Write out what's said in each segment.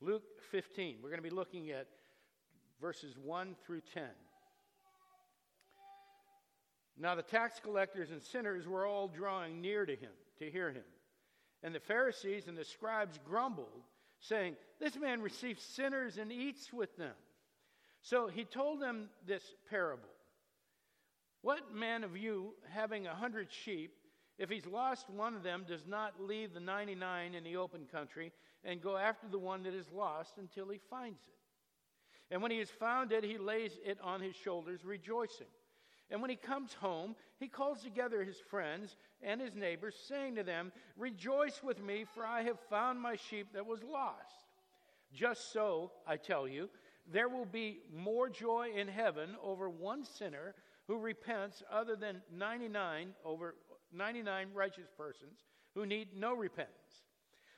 Luke 15. We're going to be looking at verses 1 through 10. Now the tax collectors and sinners were all drawing near to him, to hear him. And the Pharisees and the scribes grumbled, saying, "This man receives sinners and eats with them." So he told them this parable. "What man of you, having 100 sheep, if he's lost one of them, does not leave the 99 in the open country and go after the one that is lost until he finds it? And when he has found it, he lays it on his shoulders, rejoicing. And when he comes home, he calls together his friends and his neighbors, saying to them, 'Rejoice with me, for I have found my sheep that was lost.' Just so, I tell you, there will be more joy in heaven over one sinner who repents other than 99 over 99 righteous persons who need no repentance.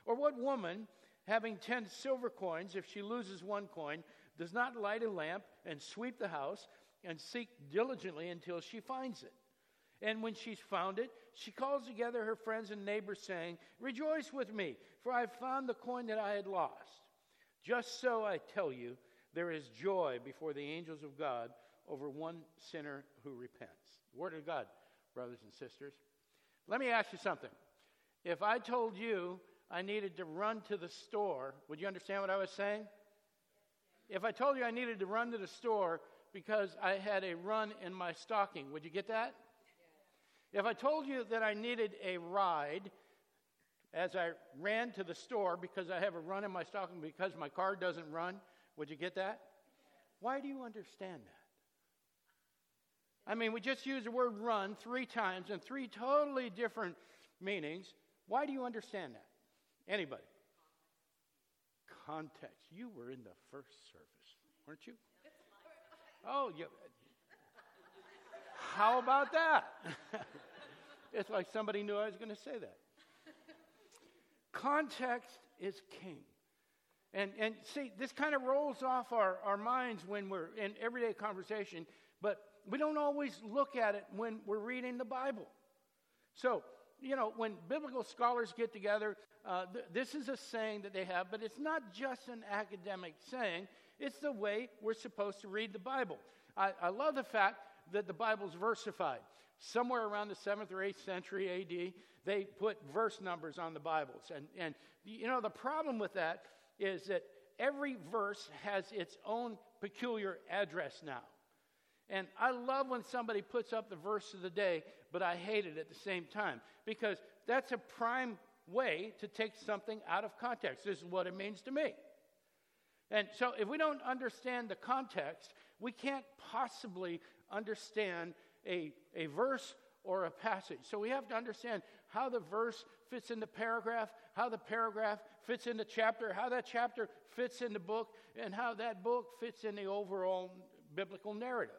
Or what woman, having 10 silver coins, if she loses one coin, does not light a lamp and sweep the house and seek diligently until she finds it? And when she's found it, she calls together her friends and neighbors, saying, 'Rejoice with me, for I have found the coin that I had lost.' Just so, I tell you, there is joy before the angels of God over one sinner who repents." Word of God, brothers and sisters. Let me ask you something. If I told you I needed to run to the store, would you understand what I was saying? If I told you I needed to run to the store because I had a run in my stocking, would you get that? If I told you that I needed a ride as I ran to the store because I have a run in my stocking because my car doesn't run, would you get that? Why do you understand that? I mean, we just used the word run 3 times in 3 totally different meanings. Why do you understand that? Anybody? Context. You were in the first service, weren't you? Oh, yeah. How about that? It's like somebody knew I was going to say that. Context is king. And see, this kind of rolls off our minds when we're in everyday conversation, but we don't always look at it when we're reading the Bible. So, you know, when biblical scholars get together, this is a saying that they have, but it's not just an academic saying. It's the way we're supposed to read the Bible. I love the fact that the Bible's versified. Somewhere around the 7th or 8th century A.D., they put verse numbers on the Bibles. And you know, the problem with that is that every verse has its own peculiar address now. And I love when somebody puts up the verse of the day, but I hate it at the same time, because that's a prime way to take something out of context. This is what it means to me. And so if we don't understand the context, we can't possibly understand a verse or a passage. So we have to understand how the verse fits in the paragraph, how the paragraph fits in the chapter, how that chapter fits in the book, and how that book fits in the overall biblical narrative.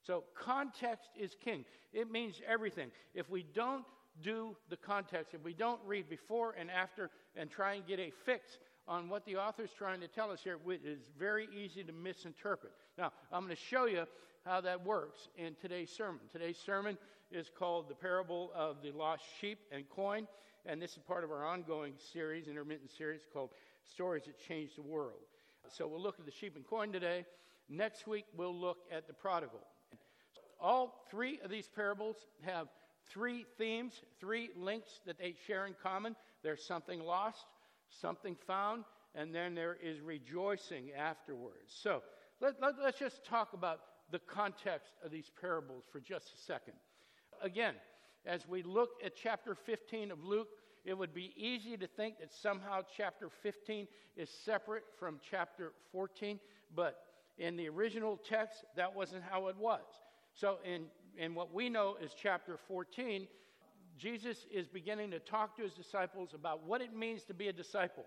So context is king. It means everything. If we don't do the context, if we don't read before and after and try and get a fix on what the author's trying to tell us here, it is very easy to misinterpret. Now, I'm going to show you how that works in today's sermon. Today's sermon is called The Parable of the Lost Sheep and Coin, and this is part of our ongoing series, intermittent series, called Stories That Changed the World. So we'll look at the sheep and coin today. Next week, we'll look at the prodigal. All 3 of these parables have 3 themes, 3 links that they share in common. There's something lost, something found, and then there is rejoicing afterwards. So let's just talk about the context of these parables for just a second. Again, as we look at chapter 15 of Luke, it would be easy to think that somehow chapter 15 is separate from chapter 14, but in the original text, that wasn't how it was. So in what we know is chapter 14, Jesus is beginning to talk to his disciples about what it means to be a disciple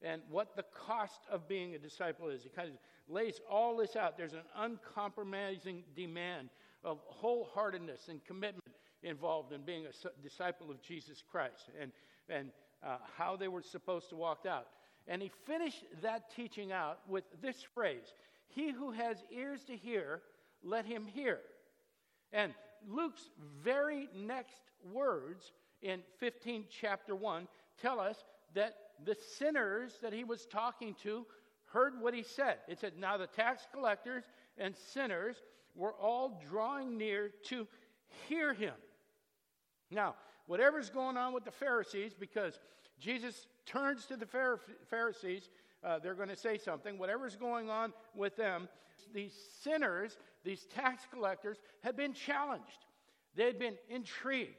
and what the cost of being a disciple is. He kind of lays all this out. There's an uncompromising demand of wholeheartedness and commitment involved in being a disciple of Jesus Christ, and how they were supposed to walk out. And he finished that teaching out with this phrase, "He who has ears to hear, let him hear." And Luke's very next words in 15 chapter 1 tell us that the sinners that he was talking to heard what he said. It said, now the tax collectors and sinners were all drawing near to hear him. Now, whatever's going on with the Pharisees, because Jesus turns to the Pharisees, they're going to say something. Whatever's going on with them, these sinners, these tax collectors, had been challenged. They had been intrigued.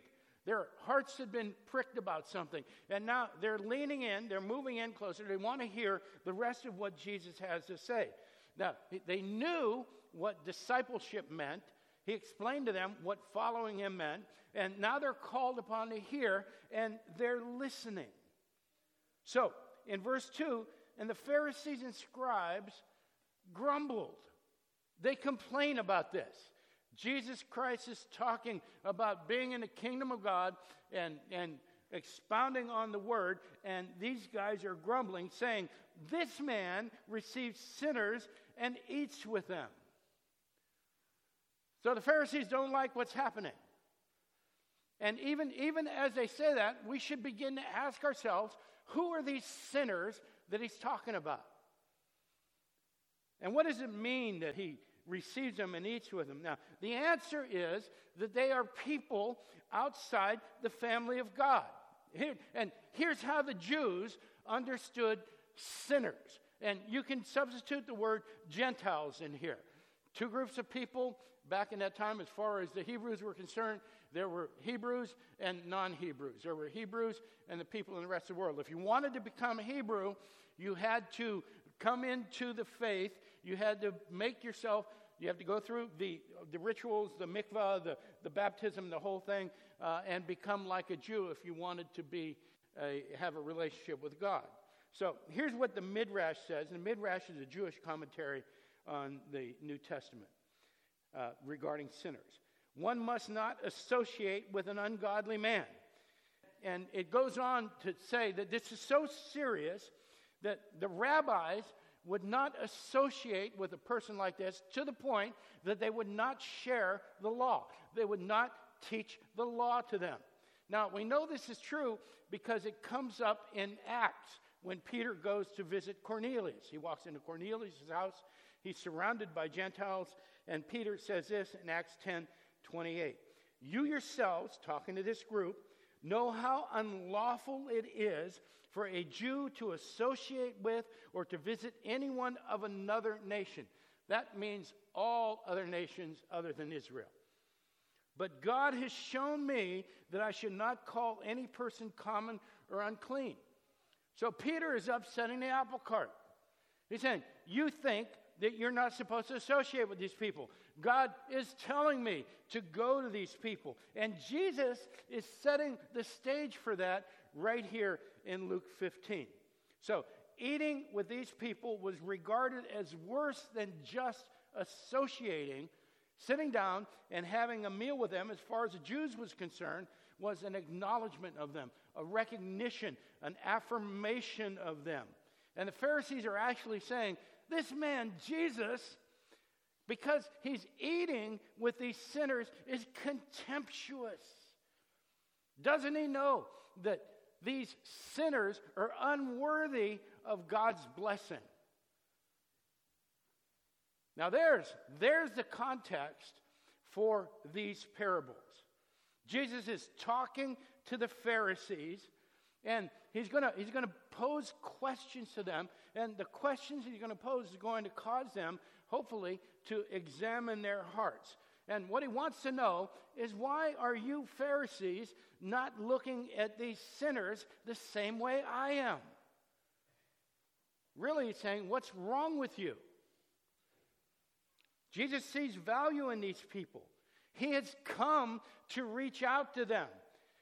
Their hearts had been pricked about something. And now they're leaning in. They're moving in closer. They want to hear the rest of what Jesus has to say. Now, they knew what discipleship meant. He explained to them what following him meant. And now they're called upon to hear, and they're listening. So, in verse 2, and the Pharisees and scribes grumbled. They complain about this. Jesus Christ is talking about being in the kingdom of God and expounding on the word, and these guys are grumbling, saying, this man receives sinners and eats with them. So the Pharisees don't like what's happening. And even as they say that, we should begin to ask ourselves, who are these sinners that he's talking about? And what does it mean that he receives them and eats with them? Now, the answer is that they are people outside the family of God. And here's how the Jews understood sinners. And you can substitute the word Gentiles in here. Two groups of people back in that time, as far as the Hebrews were concerned, there were Hebrews and non-Hebrews. There were Hebrews and the people in the rest of the world. If you wanted to become a Hebrew, you had to come into the faith. You had to make yourself, you have to go through the rituals, the mikvah, the baptism, the whole thing, and become like a Jew if you wanted to have a relationship with God. So here's what the Midrash says. And the Midrash is a Jewish commentary on the New Testament regarding sinners. One must not associate with an ungodly man. And it goes on to say that this is so serious that the rabbis would not associate with a person like this, to the point that they would not share the law. They would not teach the law to them. Now, we know this is true because it comes up in Acts when Peter goes to visit Cornelius. He walks into Cornelius' house. He's surrounded by Gentiles. And Peter says this in Acts 10:28. You yourselves, talking to this group, know how unlawful it is for a Jew to associate with or to visit anyone of another nation. That means all other nations other than Israel. But God has shown me that I should not call any person common or unclean. So Peter is upsetting the apple cart. He's saying, you think that you're not supposed to associate with these people. God is telling me to go to these people. And Jesus is setting the stage for that right here in Luke 15. So eating with these people was regarded as worse than just associating. Sitting down and having a meal with them, as far as the Jews was concerned, was an acknowledgement of them, a recognition, an affirmation of them. And the Pharisees are actually saying, this man, Jesus, because he's eating with these sinners, is contemptuous. Doesn't he know that these sinners are unworthy of God's blessing? Now there's the context for these parables. Jesus is talking to the Pharisees, and he's going to pose questions to them, and the questions he's going to pose is going to cause them, hopefully, to examine their hearts. And what he wants to know is, why are you Pharisees not looking at these sinners the same way I am? Really, he's saying, what's wrong with you? Jesus sees value in these people. He has come to reach out to them.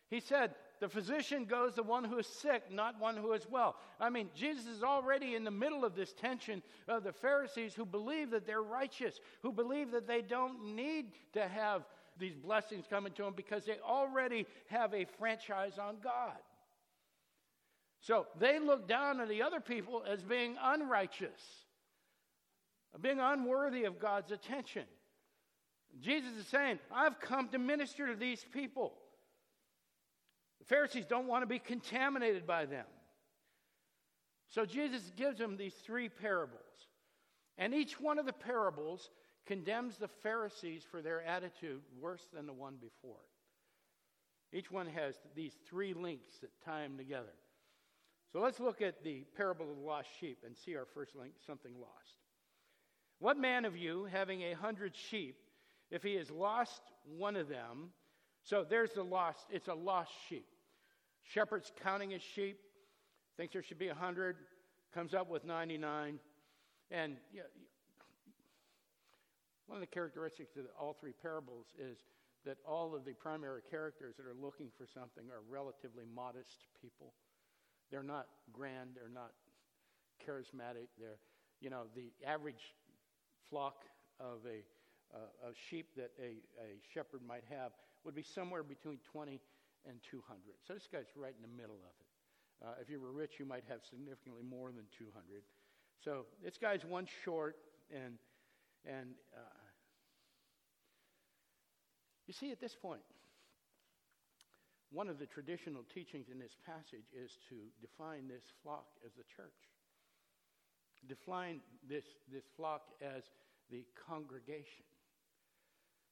He said, the physician goes to one who is sick, not one who is well. I mean, Jesus is already in the middle of this tension of the Pharisees, who believe that they're righteous, who believe that they don't need to have these blessings coming to them because they already have a franchise on God. So they look down on the other people as being unrighteous, being unworthy of God's attention. Jesus is saying, I've come to minister to these people. Pharisees don't want to be contaminated by them. So Jesus gives them these three parables. And each one of the parables condemns the Pharisees for their attitude worse than the one before it. Each one has these three links that tie them together. So let's look at the parable of the lost sheep and see our first link, something lost. What man of you, having 100 sheep, if he has lost one of them, so there's the lost, it's a lost sheep. Shepherd's counting his sheep, thinks there should be 100, comes up with 99, and you know, one of the characteristics of all three parables is that all of the primary characters that are looking for something are relatively modest people. They're not grand, they're not charismatic, they're, you know, the average flock of a sheep that a shepherd might have would be somewhere between 20 and 200. So this guy's right in the middle of it. If you were rich, you might have significantly more than 200. So this guy's one short, and you see at this point, one of the traditional teachings in this passage is to define this flock as the church. Define this flock as the congregation.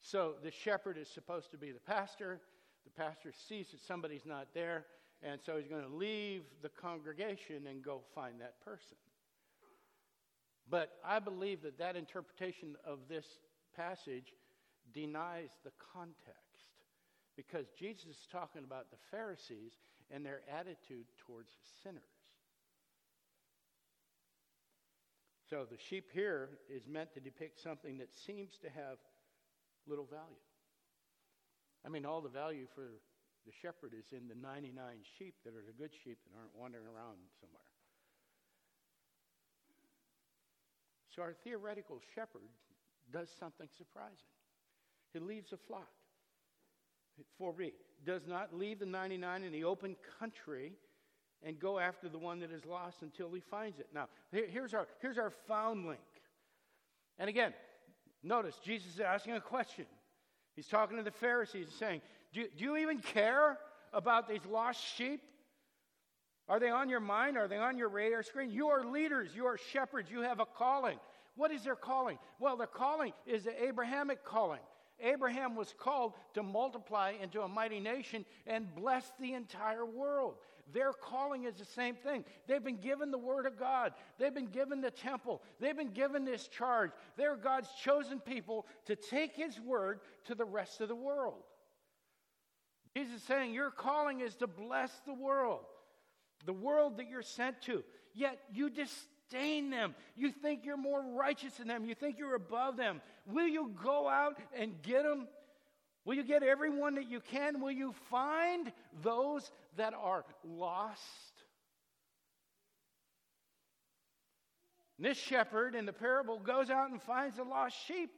So the shepherd is supposed to be the pastor. The pastor sees that somebody's not there, and so he's going to leave the congregation and go find that person. But I believe that that interpretation of this passage denies the context, because Jesus is talking about the Pharisees and their attitude towards sinners. So the sheep here is meant to depict something that seems to have little value. I mean, all the value for the shepherd is in the 99 sheep that are the good sheep that aren't wandering around somewhere. So our theoretical shepherd does something surprising. He leaves a flock. 4b, does not leave the 99 in the open country and go after the one that is lost until he finds it. Now, here's our found link. And again, notice Jesus is asking a question. He's talking to the Pharisees and saying, do you even care about these lost sheep? Are they on your mind? Are they on your radar screen? You are leaders. You are shepherds. You have a calling. What is their calling? Well, their calling is the Abrahamic calling. Abraham was called to multiply into a mighty nation and bless the entire world. Their calling is the same thing. They've been given the Word of God. They've been given the temple. They've been given this charge. They're God's chosen people to take His Word to the rest of the world. Jesus is saying your calling is to bless the world that you're sent to, yet you disdain them. You think you're more righteous than them. You think you're above them. Will you go out and get them? Will you get everyone that you can? Will you find those that are lost? And this shepherd in the parable goes out and finds the lost sheep.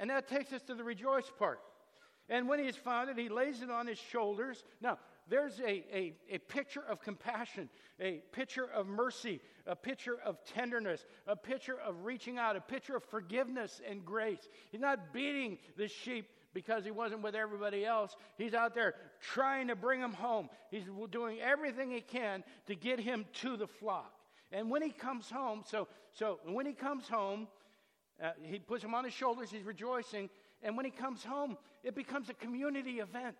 And that takes us to the rejoice part. And when he has found it, he lays it on his shoulders. Now, there's a picture of compassion, a picture of mercy, a picture of tenderness, a picture of reaching out, a picture of forgiveness and grace. He's not beating the sheep because he wasn't with everybody else. He's out there trying to bring him home. He's doing everything he can to get him to the flock. And when he comes home, he puts him on his shoulders, he's rejoicing. And when he comes home, it becomes a community event.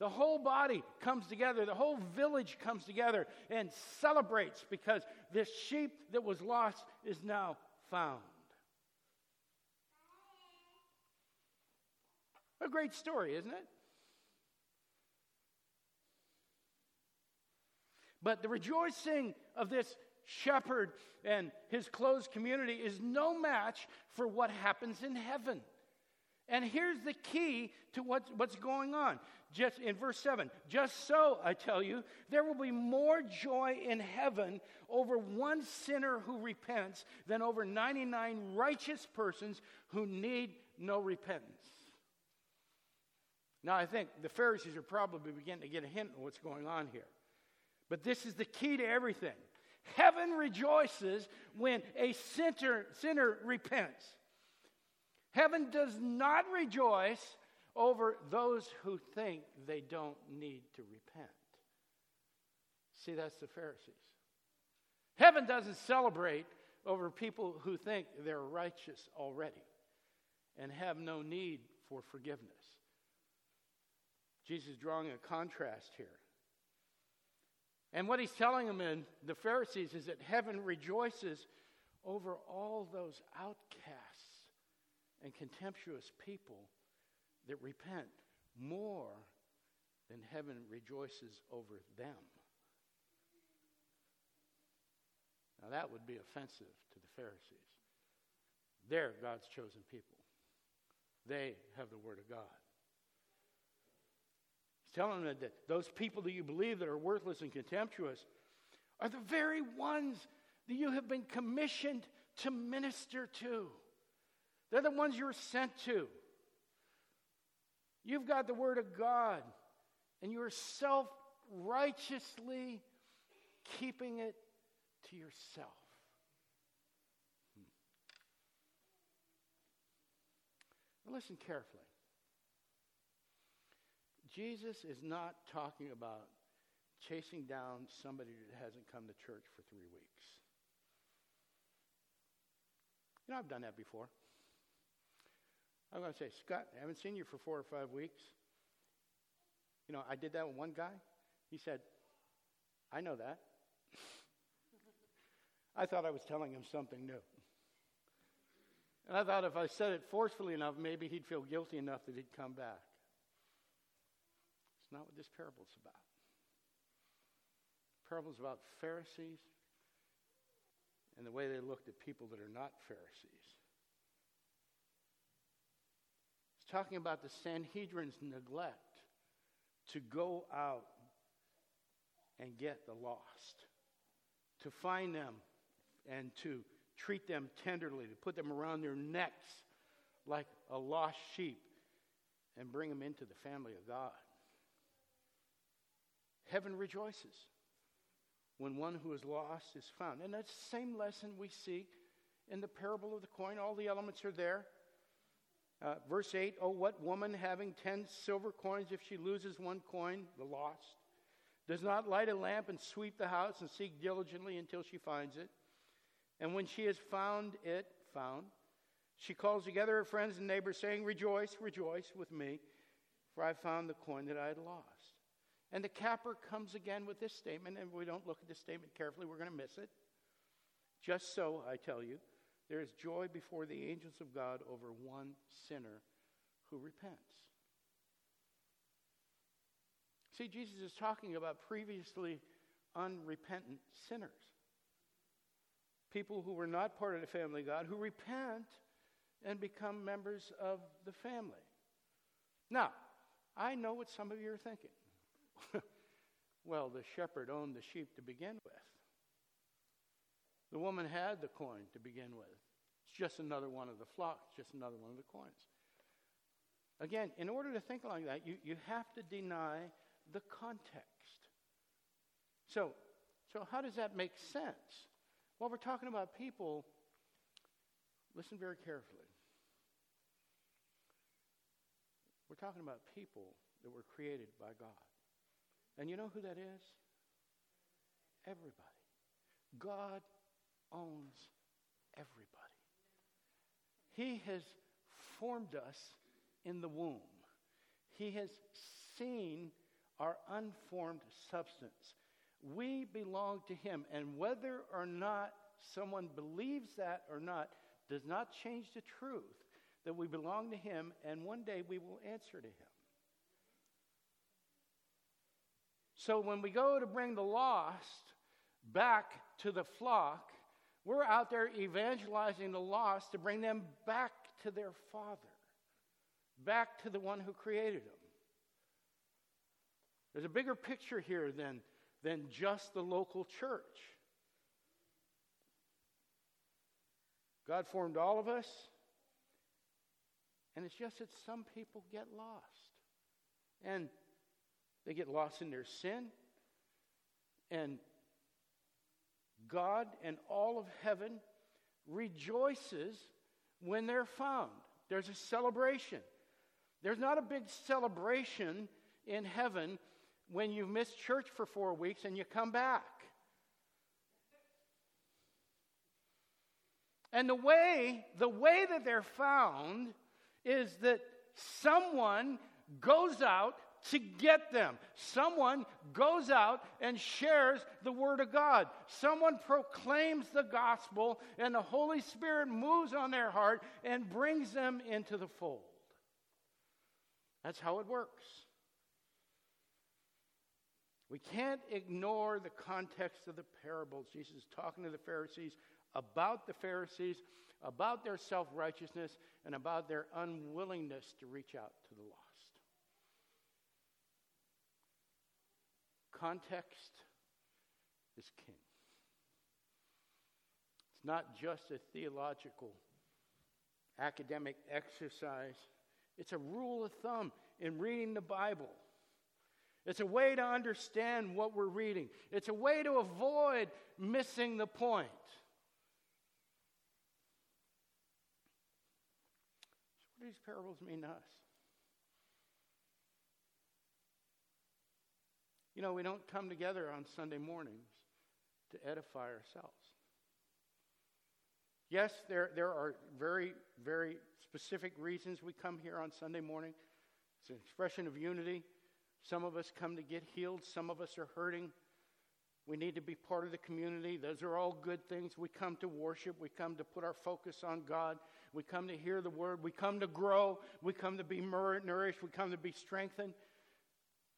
The whole body comes together. The whole village comes together and celebrates because this sheep that was lost is now found. A great story, isn't it? But the rejoicing of this shepherd and his closed community is no match for what happens in heaven. And here's the key to what's going on. Just in verse 7, just so I tell you, there will be more joy in heaven over one sinner who repents than over 99 righteous persons who need no repentance. Now I think the Pharisees are probably beginning to get a hint of what's going on here. But this is the key to everything. Heaven rejoices when a sinner repents. Heaven does not rejoice over those who think they don't need to repent. See, that's the Pharisees. Heaven doesn't celebrate over people who think they're righteous already and have no need for forgiveness. Jesus is drawing a contrast here. And what he's telling them in the Pharisees is that heaven rejoices over all those outcasts and contemptuous people that repent more than heaven rejoices over them. Now that would be offensive to the Pharisees. They're God's chosen people. They have the Word of God. He's telling them that those people that you believe that are worthless and contemptuous are the very ones that you have been commissioned to minister to. They're the ones you're sent to. You've got the Word of God, and you're self-righteously keeping it to yourself. Now listen carefully. Jesus is not talking about chasing down somebody that hasn't come to church for 3 weeks. You know, I've done that before. I'm going to say, Scott, I haven't seen you for 4 or 5 weeks. You know, I did that with one guy. He said, I know that. I thought I was telling him something new. And I thought if I said it forcefully enough, maybe he'd feel guilty enough that he'd come back. It's not what this parable's about. The parable's about Pharisees and the way they looked at people that are not Pharisees. Talking about the Sanhedrin's neglect to go out and get the lost, to find them and to treat them tenderly, to put them around their necks like a lost sheep and bring them into the family of God. Heaven rejoices when one who is lost is found. And that's the same lesson we see in the parable of the coin. All the elements are there. Verse 8, oh, what woman having 10 silver coins, if she loses one coin, the lost, does not light a lamp and sweep the house and seek diligently until she finds it? And when she has found it, she calls together her friends and neighbors, saying, rejoice, rejoice with me, for I found the coin that I had lost. And the capper comes again with this statement, and if we don't look at this statement carefully, we're going to miss it. Just so, I tell you, there is joy before the angels of God over one sinner who repents. See, Jesus is talking about previously unrepentant sinners. People who were not part of the family of God, who repent and become members of the family. Now, I know what some of you are thinking. Well, the shepherd owned the sheep to begin with. The woman had the coin to begin with. It's just another one of the flock, just another one of the coins. Again, in order to think like that, you have to deny the context. So how does that make sense? Well, we're talking about people, listen very carefully. We're talking about people that were created by God. And you know who that is? Everybody. God owns everybody. He has formed us in the womb. He has seen our unformed substance. We belong to Him, and whether or not someone believes that or not does not change the truth that we belong to Him, and one day we will answer to Him. So when we go to bring the lost back to the flock, we're out there evangelizing the lost to bring them back to their Father, back to the one who created them. There's a bigger picture here than just the local church. God formed all of us, and it's just that some people get lost. And they get lost in their sin, and God and all of heaven rejoices when they're found. There's a celebration. There's not a big celebration in heaven when you've missed church for 4 weeks and you come back. And the way that they're found is that someone goes out to get them. Someone goes out and shares the word of God. Someone proclaims the gospel, and the Holy Spirit moves on their heart and brings them into the fold. That's how it works. We can't ignore the context of the parables. Jesus is talking to the Pharisees, about their self-righteousness, and about their unwillingness to reach out to the lost. Context is king. It's not just a theological, academic exercise. It's a rule of thumb in reading the Bible. It's a way to understand what we're reading. It's a way to avoid missing the point. So what do these parables mean to us? You know, we don't come together on Sunday mornings to edify ourselves. Yes, there are very, very specific reasons we come here on Sunday morning. It's an expression of unity. Some of us come to get healed. Some of us are hurting. We need to be part of the community. Those are all good things. We come to worship. We come to put our focus on God. We come to hear the word. We come to grow. We come to be nourished. We come to be strengthened.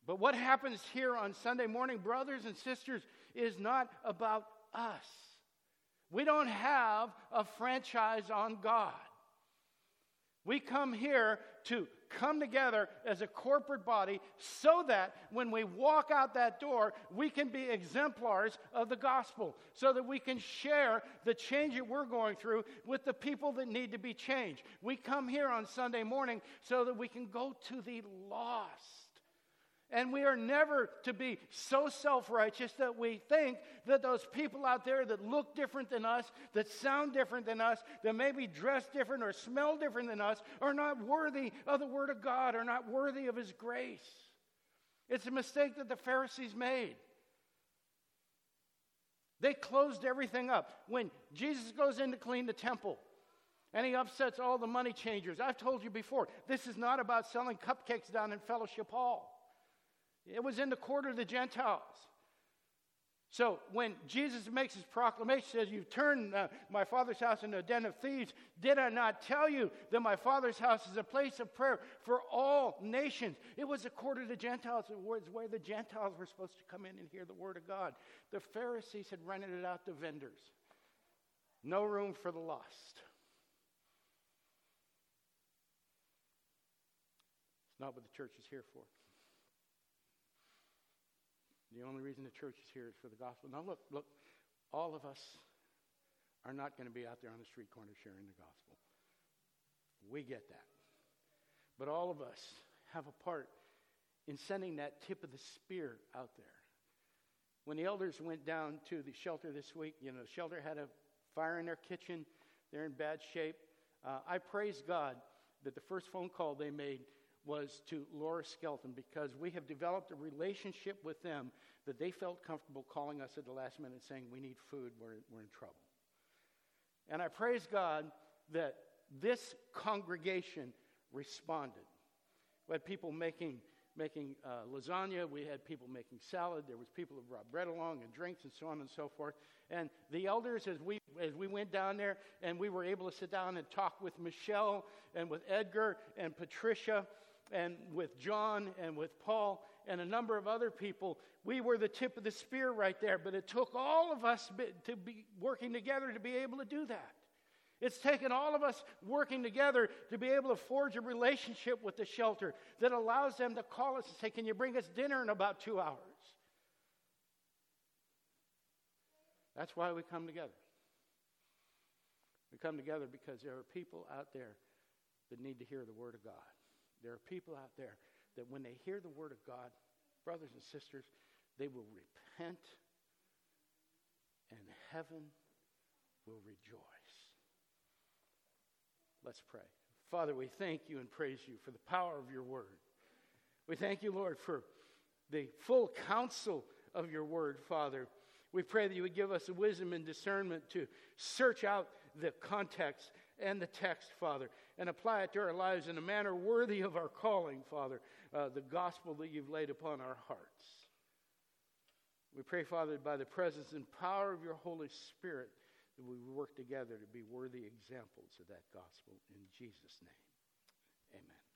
But what happens here on Sunday morning, brothers and sisters, is not about us. We don't have a franchise on God. We come here to come together as a corporate body so that when we walk out that door, we can be exemplars of the gospel, so that we can share the change that we're going through with the people that need to be changed. We come here on Sunday morning so that we can go to the lost. And we are never to be so self-righteous that we think that those people out there that look different than us, that sound different than us, that maybe dress different or smell different than us, are not worthy of the Word of God, are not worthy of His grace. It's a mistake that the Pharisees made. They closed everything up. When Jesus goes in to clean the temple, and he upsets all the money changers. I've told you before, this is not about selling cupcakes down in Fellowship Hall. It was in the quarter of the Gentiles. So when Jesus makes his proclamation, says, "You've turned my Father's house into a den of thieves. Did I not tell you that my Father's house is a place of prayer for all nations?" It was the quarter of the Gentiles. It was where the Gentiles were supposed to come in and hear the word of God. The Pharisees had rented it out to vendors. No room for the lost. It's not what the church is here for. The only reason the church is here is for the gospel. Now look, all of us are not going to be out there on the street corner sharing the gospel. We get that. But all of us have a part in sending that tip of the spear out there. When the elders went down to the shelter this week, the shelter had a fire in their kitchen. They're in bad shape. I praise God that the first phone call they made was to Laura Skelton, because we have developed a relationship with them that they felt comfortable calling us at the last minute saying, "We need food, we're in trouble." And I praise God that this congregation responded. We had people making lasagna, we had people making salad, there was people who brought bread along and drinks and so on and so forth. And the elders, as we went down there, and we were able to sit down and talk with Michelle and with Edgar and Patricia, and with John, and with Paul, and a number of other people. We were the tip of the spear right there, but it took all of us to be working together to be able to do that. It's taken all of us working together to be able to forge a relationship with the shelter that allows them to call us and say, "Can you bring us dinner in about 2 hours?" That's why we come together. We come together because there are people out there that need to hear the word of God. There are people out there that when they hear the word of God, brothers and sisters, they will repent and heaven will rejoice. Let's pray. Father, we thank you and praise you for the power of your word. We thank you, Lord, for the full counsel of your word, Father. We pray that you would give us the wisdom and discernment to search out the context and the text, Father, and apply it to our lives in a manner worthy of our calling, Father, the gospel that you've laid upon our hearts. We pray, Father, by the presence and power of your Holy Spirit, that we work together to be worthy examples of that gospel. In Jesus' name, amen.